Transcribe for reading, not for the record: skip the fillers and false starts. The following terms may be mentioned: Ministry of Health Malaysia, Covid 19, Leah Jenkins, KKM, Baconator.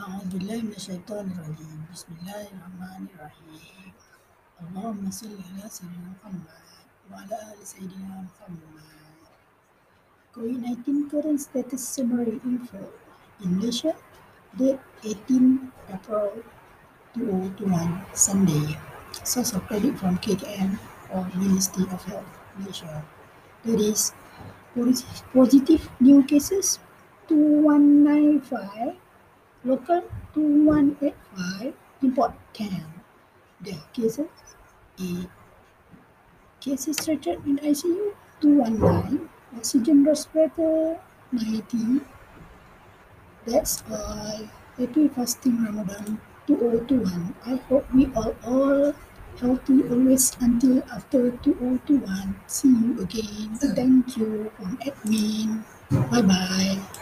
A'udzubillahi minasyaitonirrajim. Bismillahirrahmanirrahim. Allahumma salli ala sayyidina Muhammad wa ala ali sayyidina Muhammad. COVID-19 current status summary info. In Malaysia, date 18 April 2021, Sunday. Source of credit from KKM or Ministry of Health Malaysia. That is positive new cases 2195. Local 2185, import 10. The cases 8. Cases treated in ICU 219. Oxygen respirator 90. That's all. Happy fasting Ramadan 2021. I hope we are all healthy always until after 2021. See you again. Thank you from admin. Bye bye.